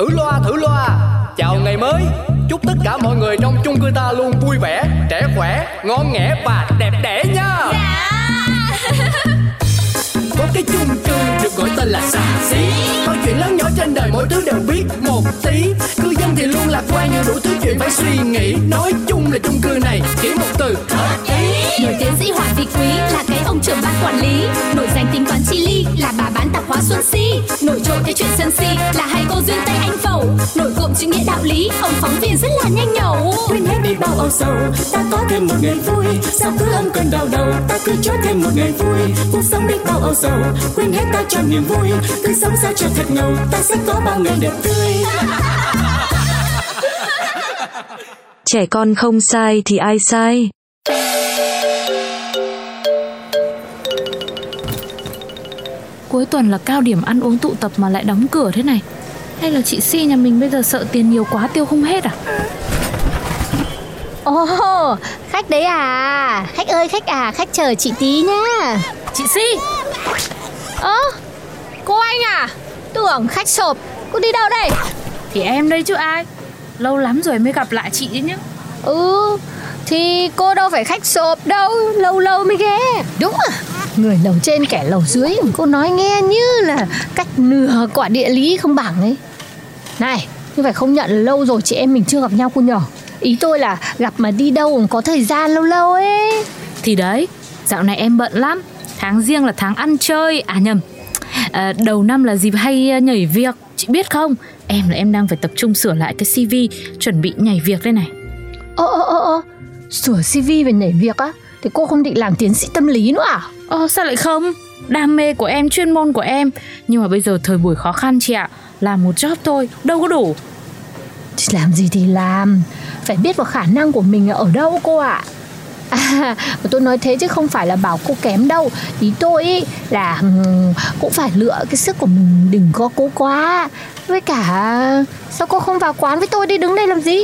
Thử loa, thử loa. Chào ngày mới. Chúc tất cả mọi người trong chung cư ta luôn vui vẻ, trẻ khỏe, ngon nghẻ và đẹp đẽ nha. Dạ. Có cái chung cư được gọi tên là xà xí. Mọi chuyện lớn nhỏ trên đời mỗi thứ đều biết một tí. Cư dân thì luôn lạc quan nhưng đủ thứ chuyện phải suy nghĩ. Nói chung là chung cư này chỉ một từ hợp ý. Nổi tiến sĩ Hoàng Thị Quý là cái ông trưởng ban quản lý. Nổi danh tính toán chi ly là bà bán tạp hóa Xuân Si. Nổi trội cái chuyện sân si là hai cô duyên tay anh Phẩu. Nổi cộm chữ nghĩa đạo lý, ông phóng viên rất là nhanh nhẩu. Quên hết đi bao âu sầu, ta có thêm một ngày vui. Sao cứ âm cơn đau đầu, ta cứ cho thêm một ngày vui. Cuộc sống biết bao âu sầu, quên hết ta cho niềm vui. Cứ sống sao cho thật ngầu, ta sẽ có bao ngày đẹp tươi. Trẻ con không sai thì ai sai? Cuối tuần là cao điểm ăn uống tụ tập mà lại đóng cửa thế này. Hay là chị Si nhà mình bây giờ sợ tiền nhiều quá tiêu không hết à? Ồ, khách đấy à? Khách ơi khách à, khách chờ chị tí nhá. Chị Si. Cô anh à? Tưởng khách sộp, cô đi đâu đây? Thì em đây chứ ai. Lâu lắm rồi mới gặp lại chị đấy nhá. Thì cô đâu phải khách sộp đâu, lâu lâu mới ghé. Đúng à, người lầu trên kẻ lầu dưới, cô nói nghe như là cách nửa quả địa lý không bằng ấy. Này, như vậy không nhận lâu rồi chị em mình chưa gặp nhau cô nhỏ. Ý tôi là gặp mà đi đâu cũng có thời gian lâu lâu ấy. Thì đấy, dạo này em bận lắm. Tháng riêng là tháng ăn chơi, đầu năm là dịp hay nhảy việc, chị biết không? Em đang phải tập trung sửa lại cái CV, chuẩn bị nhảy việc đây này. Sửa CV về nhảy việc á? Thì cô không định làm tiến sĩ tâm lý nữa à? Sao lại không? Đam mê của em, chuyên môn của em. Nhưng mà bây giờ thời buổi khó khăn chị ạ. Làm một job thôi, đâu có đủ. Chị làm gì thì làm, phải biết vào khả năng của mình ở đâu cô ạ. Mà tôi nói thế chứ không phải là bảo cô kém đâu. Ý tôi ý là cũng phải lựa cái sức của mình, đừng có cố quá. Với cả sao cô không vào quán với tôi đi, đứng đây làm gì?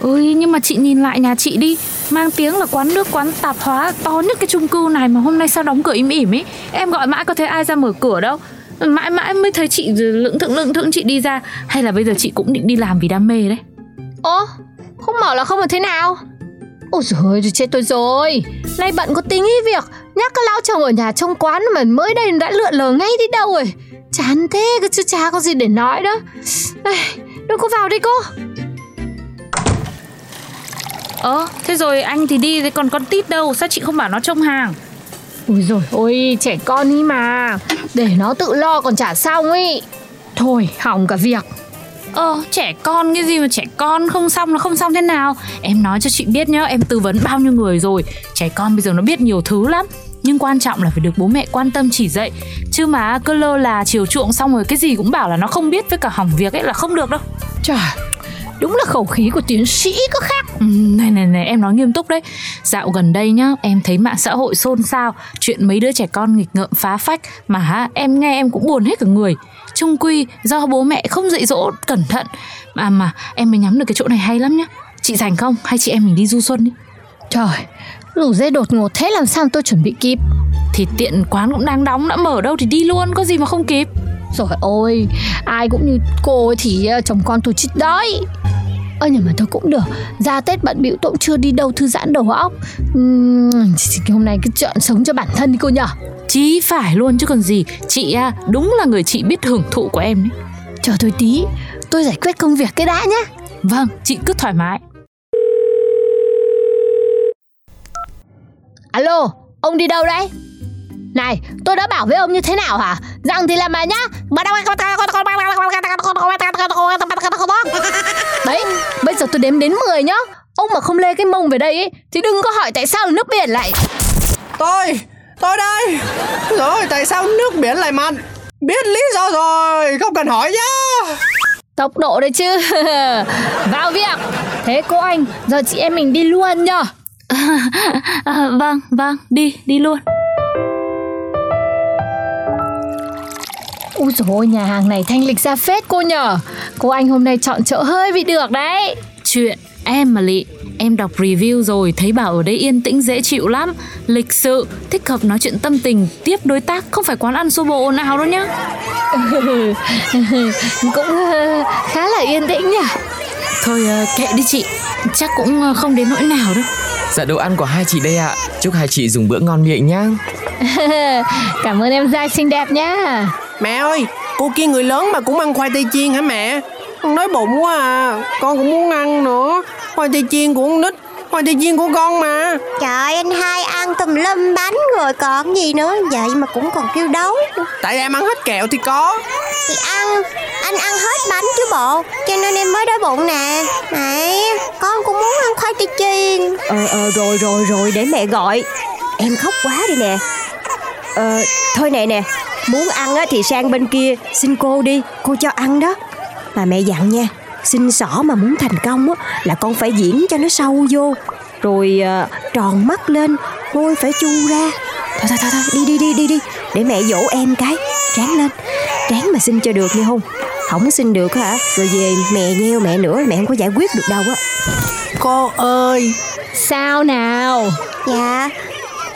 Ôi nhưng mà chị nhìn lại nhà chị đi, mang tiếng là quán nước quán tạp hóa to nhất cái chung cư này mà hôm nay sao đóng cửa im ỉm ấy. Em gọi mãi có thấy ai ra mở cửa đâu, mãi mãi mới thấy chị lững thững chị đi ra. Hay là bây giờ chị cũng định đi làm vì đam mê đấy? Không bảo là không là thế nào? Ôi giời ơi, chết tôi rồi. Nay bận có tính ý việc, nhắc cái lão chồng ở nhà trông quán mà mới đây đã lượn lờ ngay đi đâu rồi. Chán thế, cứ chưa chả có gì để nói đó. Đâu có vào đây cô. Thế rồi anh thì đi, còn con tít đâu, sao chị không bảo nó trông hàng? Ôi giời ôi, trẻ con ý mà, để nó tự lo còn chả xong ý. Thôi, hỏng cả việc. Trẻ con cái gì mà trẻ con không xong, nó không xong thế nào? Em nói cho chị biết nhá, em tư vấn bao nhiêu người rồi. Trẻ con bây giờ nó biết nhiều thứ lắm, nhưng quan trọng là phải được bố mẹ quan tâm chỉ dạy. Chứ mà cứ lơ là chiều chuộng xong rồi cái gì cũng bảo là nó không biết với cả hỏng việc ấy là không được đâu. Trời, đúng là khẩu khí của tiến sĩ có khác. Này, em nói nghiêm túc đấy. Dạo gần đây nhá, em thấy mạng xã hội xôn xao chuyện mấy đứa trẻ con nghịch ngợm phá phách. Mà em nghe em cũng buồn hết cả người. Chung quy do bố mẹ không dạy dỗ cẩn thận. Mà em mới nhắm được cái chỗ này hay lắm nhá. Chị rảnh không? Hay chị em mình đi du xuân đi? Trời, rủ dê đột ngột thế làm sao tôi chuẩn bị kịp. Thì tiện quán cũng đang đóng, đã mở đâu thì đi luôn, có gì mà không kịp. Rồi ôi, ai cũng như cô ấy thì chồng con tôi chết đói. Nhưng mà thôi cũng được, ra Tết bận bịu tôi cũng chưa đi đâu thư giãn đầu óc. Hôm nay cứ chọn sống cho bản thân đi cô nhở. Chí phải luôn chứ còn gì. Chị đúng là người chị biết hưởng thụ của em đấy. Chờ tôi tí, tôi giải quyết công việc cái đã nhá. Vâng, chị cứ thoải mái. Alo, ông đi đâu đấy? Này, tôi đã bảo với ông như thế nào hả? Rằng thì làm mà nhá. Đấy, bây giờ tôi đếm đến 10 nhá. Ông mà không lê cái mông về đây ấy, thì đừng có hỏi tại sao nước biển lại. Tôi đây. Rồi, tại sao nước biển lại mặn? Biết lý do rồi, không cần hỏi nhá. Tốc độ đấy chứ. Vào việc. Thế cô anh, giờ chị em mình đi luôn nhá. Vâng, đi luôn. Úi dồi ôi, nhà hàng này thanh lịch ra phết cô nhở. Cô anh hôm nay chọn chỗ hơi bị được đấy. Chuyện em mà lị, Em đọc review rồi thấy bảo ở đây yên tĩnh dễ chịu lắm, lịch sự, thích hợp nói chuyện tâm tình, tiếp đối tác, không phải quán ăn xô bồ ồn ào đâu nhá. Cũng khá là yên tĩnh nhỉ. Thôi kệ đi chị, chắc cũng không đến nỗi nào đâu. Dạ đồ ăn của hai chị đây ạ. Chúc hai chị dùng bữa ngon miệng nhá. Cảm ơn em giai xinh đẹp nhá. Mẹ ơi, cô kia người lớn mà cũng ăn khoai tây chiên hả mẹ? Con đói bụng quá à, con cũng muốn ăn nữa. Khoai tây chiên của con nít, khoai tây chiên của con mà. Trời ơi, anh hai ăn tùm lum bánh rồi còn gì nữa. Vậy mà cũng còn kêu đói. Tại em ăn hết kẹo thì có. Thì anh ăn hết bánh chứ bộ, cho nên em mới đói bụng nè. Mẹ, con cũng muốn ăn khoai tây chiên. Rồi, để mẹ gọi. Em khóc quá đi nè. Thôi nè, muốn ăn á thì sang bên kia xin cô đi, cô cho ăn đó. Mà mẹ dặn nha, xin xỏ mà muốn thành công á là con phải diễn cho nó sâu vô, rồi tròn mắt lên, môi phải chu ra. Thôi, đi, để mẹ dỗ em cái, ráng lên, ráng mà xin cho được nghe không? Không xin được hả? Rồi về mẹ nheo mẹ nữa, mẹ không có giải quyết được đâu á. Cô ơi, sao nào? Dạ,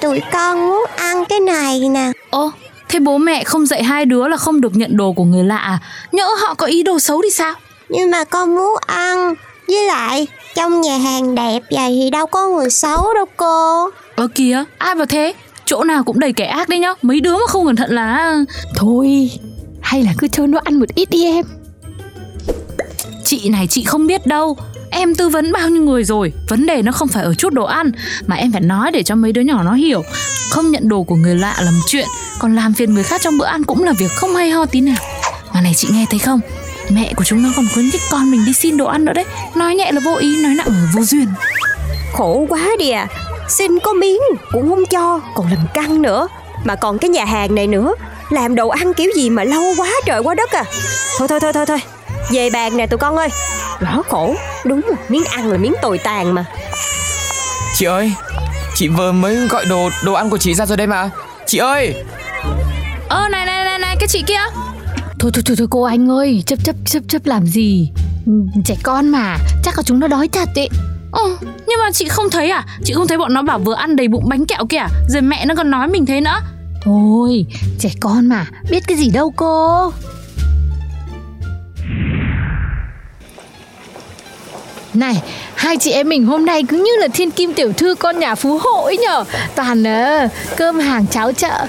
tụi con muốn ăn cái này nè. Ô, thế bố mẹ không dạy hai đứa là không được nhận đồ của người lạ, nhỡ họ có ý đồ xấu thì sao? Nhưng mà con muốn ăn, với lại trong nhà hàng đẹp vậy thì đâu có người xấu đâu cô. Kìa, ai vào thế? Chỗ nào cũng đầy kẻ ác đấy nhá, mấy đứa mà không cẩn thận là... Thôi, hay là cứ cho nó ăn một ít đi em. Chị này chị không biết đâu, em tư vấn bao nhiêu người rồi, vấn đề nó không phải ở chút đồ ăn, mà em phải nói để cho mấy đứa nhỏ nó hiểu. Không nhận đồ của người lạ là một chuyện, còn làm phiền người khác trong bữa ăn cũng là việc không hay ho tí nào. Mà này chị nghe thấy không, mẹ của chúng nó còn khuyến khích con mình đi xin đồ ăn nữa đấy. Nói nhẹ là vô ý, nói nặng là vô duyên. Khổ quá đi à, xin có miếng cũng không cho, còn làm căng nữa. Mà còn cái nhà hàng này nữa, làm đồ ăn kiểu gì mà lâu quá trời quá đất à. Thôi, về bàn nè tụi con ơi. Rõ khổ, đúng rồi, miếng ăn là miếng tồi tàn mà. Chị ơi, chị vừa mới gọi đồ ăn của chị ra rồi đây mà. Chị ơi. Này, cái chị kia. Thôi, cô anh ơi, chấp làm gì? Trẻ con mà, chắc là chúng nó đói thật ấy. Nhưng mà chị không thấy à? Chị không thấy bọn nó bảo vừa ăn đầy bụng bánh kẹo kìa, rồi mẹ nó còn nói mình thế nữa. Thôi, trẻ con mà, biết cái gì đâu cô. Này, hai chị em mình hôm nay cứ như là thiên kim tiểu thư con nhà phú hộ ấy nhở. Toàn cơm hàng cháo chợ,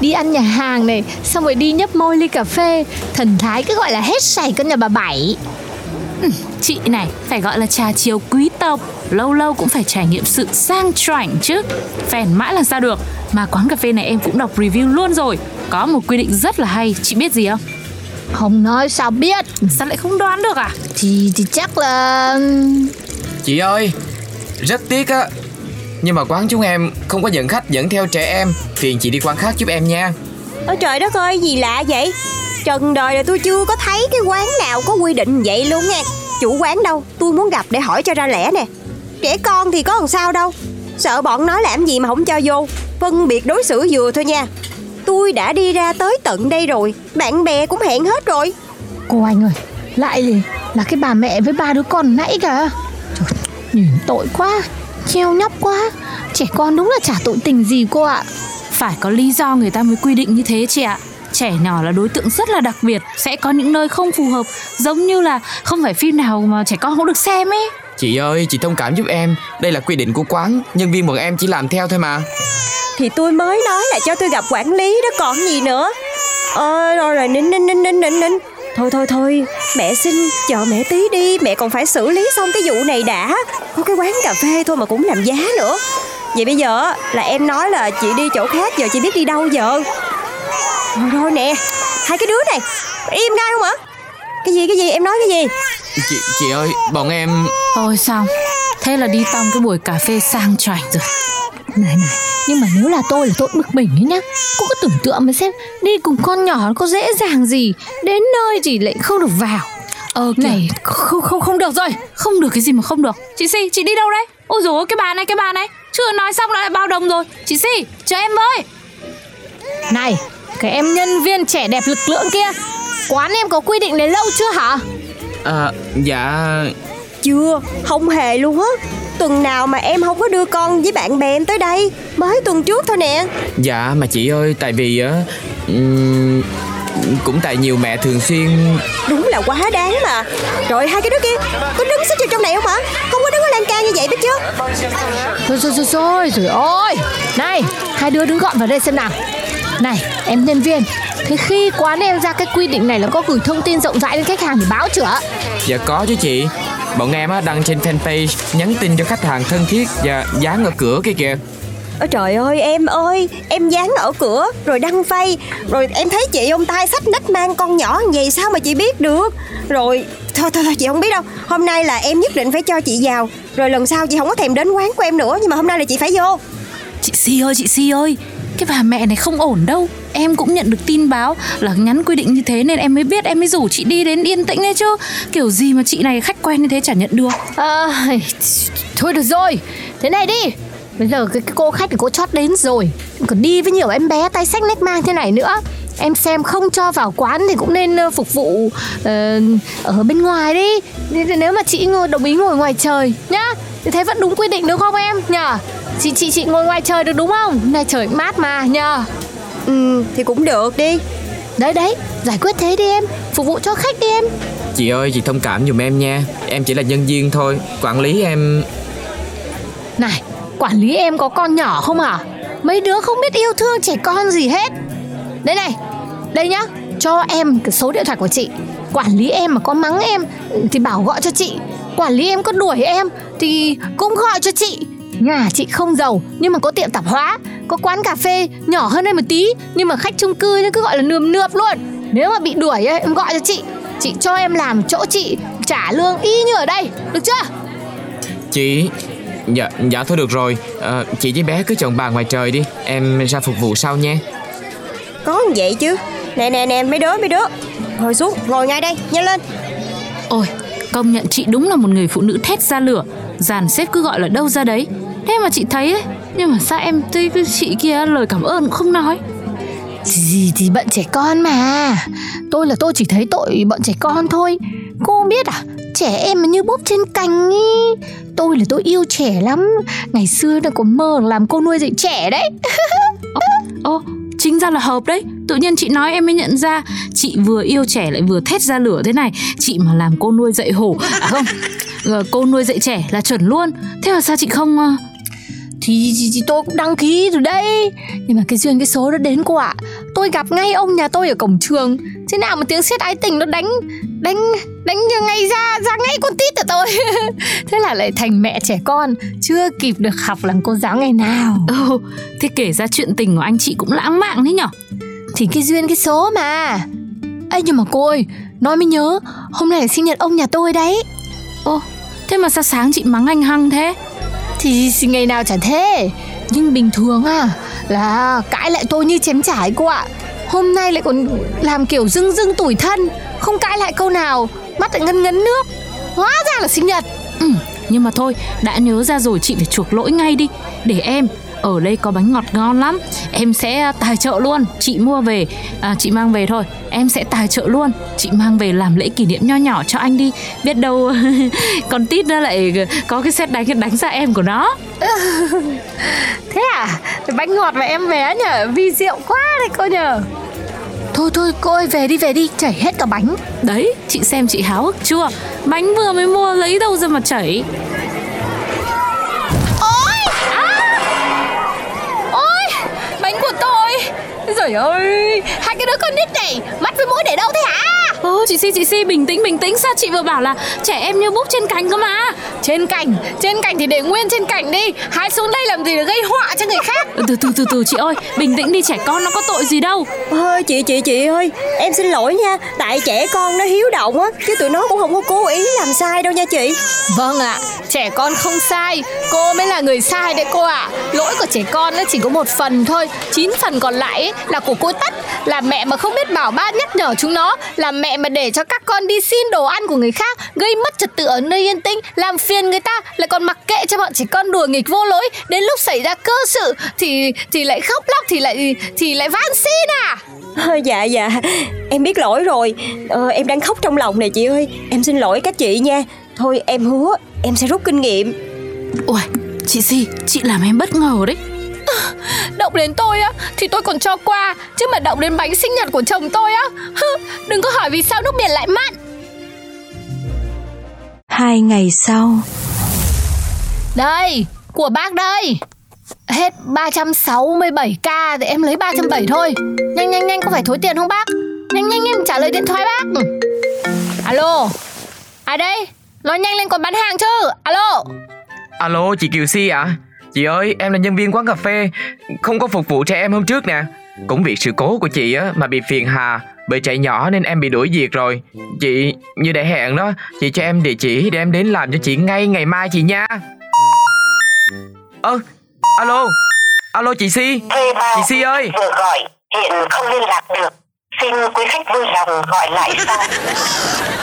đi ăn nhà hàng này, xong rồi đi nhấp môi ly cà phê. Thần thái cứ gọi là hết sảy con nhà bà Bảy. Chị này phải gọi là trà chiều quý tộc, lâu lâu cũng phải trải nghiệm sự sang chảnh chứ, phèn mãi là sao được. Mà quán cà phê này em cũng đọc review luôn rồi, có một quy định rất là hay, chị biết gì không? Không nói sao biết. Sao lại không đoán được à? Thì chắc là... Chị ơi, rất tiếc á, nhưng mà quán chúng em không có dẫn khách dẫn theo trẻ em, phiền chị đi quán khác giúp em nha. Ôi trời đất ơi, gì lạ vậy? Trần đời là tôi chưa có thấy cái quán nào có quy định vậy luôn nha. Chủ quán đâu, tôi muốn gặp để hỏi cho ra lẽ nè. Trẻ con thì có làm sao đâu, sợ bọn nó làm gì mà không cho vô. Phân biệt đối xử vừa thôi nha. Tôi đã đi ra tới tận đây rồi, bạn bè cũng hẹn hết rồi. Cô anh ơi, lại là cái bà mẹ với ba đứa con nãy kìa. Trời, nhìn tội quá, treo nhóc quá. Trẻ con đúng là chả tội tình gì cô ạ. Phải có lý do người ta mới quy định như thế chị ạ. Trẻ nhỏ là đối tượng rất là đặc biệt, sẽ có những nơi không phù hợp, giống như là không phải phim nào mà trẻ con cũng được xem ấy. Chị ơi, chị thông cảm giúp em, đây là quy định của quán, nhân viên bọn em chỉ làm theo thôi mà. Thì tôi mới nói là cho tôi gặp quản lý đó còn gì nữa. Rồi nín. Thôi, mẹ xin chờ mẹ tí đi, mẹ còn phải xử lý xong cái vụ này đã. Có cái quán cà phê thôi mà cũng làm giá nữa. Vậy bây giờ là em nói là chị đi chỗ khác, giờ chị biết đi đâu giờ? Rồi nè, hai cái đứa này, im ngay không hả? Cái gì, em nói cái gì? Chị ơi, bọn em... Thôi xong, thế là đi tông cái buổi cà phê sang chảnh rồi. Này, nhưng mà nếu là tôi bực mình ấy nhá. Cô cứ tưởng tượng mà xem, đi cùng con nhỏ nó có dễ dàng gì, đến nơi chỉ lại không được vào. Này, không được rồi. Không được cái gì mà không được. Chị Si, chị đi đâu đấy? Ôi dồi ôi, cái bà này, chưa nói xong lại bao đồng rồi. Chị Si, chờ em với. Này, cái em nhân viên trẻ đẹp lực lượng kia, quán em có quy định này lâu chưa hả? Dạ... Chưa, không hề luôn á. tuần nào mà em không có đưa con với bạn bè em tới đây. Mới tuần trước thôi nè. Dạ mà chị ơi, tại vì cũng tại nhiều mẹ thường xuyên. Đúng là quá đáng mà. Rồi hai cái đứa kia có đứng xích vào trong này không hả? Không có đứng ở lan can như vậy biết chứ. Trời ơi. Này, hai đứa đứng gọn vào đây xem nào. Này, em nhân viên, thế khi quán em ra cái quy định này là có gửi thông tin rộng rãi đến khách hàng để báo chữa? Dạ có chứ chị. Bọn em đăng trên fanpage, nhắn tin cho khách hàng thân thiết và dán ở cửa kia kìa. Ôi trời ơi, em dán ở cửa rồi đăng phay. Rồi em thấy chị ông tay xách nách mang con nhỏ như vậy sao mà chị biết được. Rồi, thôi chị không biết đâu. Hôm nay là em nhất định phải cho chị vào. Rồi lần sau chị không có thèm đến quán của em nữa. Nhưng mà hôm nay là chị phải vô. Chị Si ơi, cái bà mẹ này không ổn đâu. Em cũng nhận được tin báo là nhắn quy định như thế nên em mới biết, em mới rủ chị đi đến Yên Tĩnh đấy chứ. Kiểu gì mà chị này khách quen như thế chả nhận được. Thôi được rồi, thế này đi. Bây giờ cái cô khách thì cô chót đến rồi, còn đi với nhiều em bé tay xách nách mang thế này nữa. Em xem không cho vào quán thì cũng nên phục vụ ở bên ngoài đi. Nếu mà chị đồng ý ngồi ngoài trời nhá, thì thế vẫn đúng quy định đúng không em nhờ? Chị ngồi ngoài trời được đúng không? Này trời mát mà nhờ. Thì cũng được đi. Đấy, giải quyết thế đi em. Phục vụ cho khách đi em. Chị ơi, chị thông cảm giùm em nha. Em chỉ là nhân viên thôi. Quản lý em... Này, quản lý em có con nhỏ không hả? Mấy đứa không biết yêu thương trẻ con gì hết. Đây này, đây nhá. Cho em cái số điện thoại của chị. Quản lý em mà có mắng em thì bảo gọi cho chị. Quản lý em có đuổi em thì cũng gọi cho chị. Nhà chị không giàu nhưng mà có tiệm tạp hóa, có quán cà phê nhỏ hơn em một tí, nhưng mà khách chung cư nó cứ gọi là nườm nượp luôn. Nếu mà bị đuổi ấy, em gọi cho chị. Chị cho em làm chỗ chị, trả lương y như ở đây, được chưa? Chị... Dạ thôi được rồi. Chị với bé cứ chọn bàn ngoài trời đi, em ra phục vụ sau nha. Có vậy chứ. Nè mấy đứa, ngồi xuống, ngồi ngay đây, nhanh lên. Ôi, công nhận chị đúng là một người phụ nữ thét ra lửa. Dàn xếp cứ gọi là đâu ra đấy. Thế mà chị thấy ấy. Nhưng mà sao em thấy chị kia lời cảm ơn cũng không nói gì thì bận trẻ con mà. Tôi chỉ thấy tội bận trẻ con thôi. Cô biết à, trẻ em mà như búp trên cành ý. Tôi yêu trẻ lắm. Ngày xưa nó có mơ làm cô nuôi dạy trẻ đấy. Chính ra là hợp đấy. Tự nhiên chị nói em mới nhận ra. Chị vừa yêu trẻ lại vừa thét ra lửa thế này. Chị mà làm cô nuôi dạy hổ, không, cô nuôi dạy trẻ là chuẩn luôn. Thế mà sao chị không... Thì tôi cũng đăng ký rồi đấy. Nhưng mà cái duyên cái số nó đến cô ạ. Tôi gặp ngay ông nhà tôi ở cổng trường. Thế nào mà tiếng sét ái tình nó đánh ngay ra ngay con tít của tôi. Thế là lại thành mẹ trẻ con, chưa kịp được học làm cô giáo ngày nào. Thế kể ra chuyện tình của anh chị cũng lãng mạn đấy nhở. Thì cái duyên cái số mà. Ê nhưng mà cô ơi, nói mới nhớ, hôm nay là sinh nhật ông nhà tôi đấy. Ô, thế mà sao sáng chị mắng anh hăng thế? Thì ngày nào chả thế. Nhưng bình thường là cãi lại tôi như chém chải cô ạ. Hôm nay lại còn làm kiểu dưng tủi thân, không cãi lại câu nào, mắt lại ngấn nước. Hóa ra là sinh nhật. Nhưng mà thôi, đã nhớ ra rồi chị phải chuộc lỗi ngay đi. Để em, ở đây có bánh ngọt ngon lắm. Em sẽ tài trợ luôn. Chị mua về, chị mang về thôi. Em sẽ tài trợ luôn. Chị mang về làm lễ kỷ niệm nho nhỏ cho anh đi. Biết đâu con tít nó lại có cái sét đánh ra em của nó. Thế à? Bánh ngọt mà em vé nhở? Vi diệu quá đấy cô nhở. Thôi cô ơi, về đi, chảy hết cả bánh. Đấy, chị xem chị háo hức chưa? Bánh vừa mới mua lấy đâu ra mà chảy. Trời ơi, hai cái đứa con nít này, mắt với mũi để đâu thế hả? Chị Si bình tĩnh, sao chị vừa bảo là trẻ em như búp trên cành cơ mà. Trên cành thì để nguyên trên cành đi, hái xuống đây làm gì để gây họa cho người khác. Từ từ chị ơi, bình tĩnh đi, trẻ con nó có tội gì đâu. Ôi chị ơi, em xin lỗi nha, tại trẻ con nó hiếu động á, chứ tụi nó cũng không có cố ý làm sai đâu nha chị. Vâng ạ, trẻ con không sai, cô mới là người sai đấy cô ạ. Lỗi của trẻ con nó chỉ có 1% thôi, 9% còn lại ấy là của cô Tất. Là mẹ mà không biết bảo ban nhắc nhở chúng nó, là mẹ mà để cho các con đi xin đồ ăn của người khác, gây mất trật tự ở nơi yên tĩnh, làm phiền người ta, lại còn mặc kệ cho bọn trẻ con đùa nghịch vô lối. Đến lúc xảy ra cơ sự thì lại khóc lóc, thì lại van xin à? Dạ em biết lỗi rồi. Em đang khóc trong lòng này chị ơi. Em xin lỗi các chị nha. Thôi em hứa em sẽ rút kinh nghiệm. Ôi, chị Di, chị làm em bất ngờ đấy. Động đến tôi á thì tôi còn cho qua, chứ mà động đến bánh sinh nhật của chồng tôi á, đừng có hỏi vì sao nước biển lại mặn. 2 ngày sau. Đây, của bác đây. Hết 367k thì em lấy 370 thôi. Nhanh, có phải thối tiền không bác? Nhanh, em trả lời điện thoại bác. Alo, ai đấy? Nói nhanh lên còn bán hàng chứ. Alo, chị Kiều Si ạ? Chị ơi, em là nhân viên quán cà phê, không có phục vụ trẻ em hôm trước nè. Cũng vì sự cố của chị á mà bị phiền hà bởi trẻ nhỏ nên em bị đuổi việc rồi. Chị như đã hẹn đó, chị cho em địa chỉ để em đến làm cho chị ngay ngày mai chị nha. Alo, chị Si. Chị Si ơi, vừa gọi hiện không liên lạc được, xin quý khách vui lòng gọi lại sau.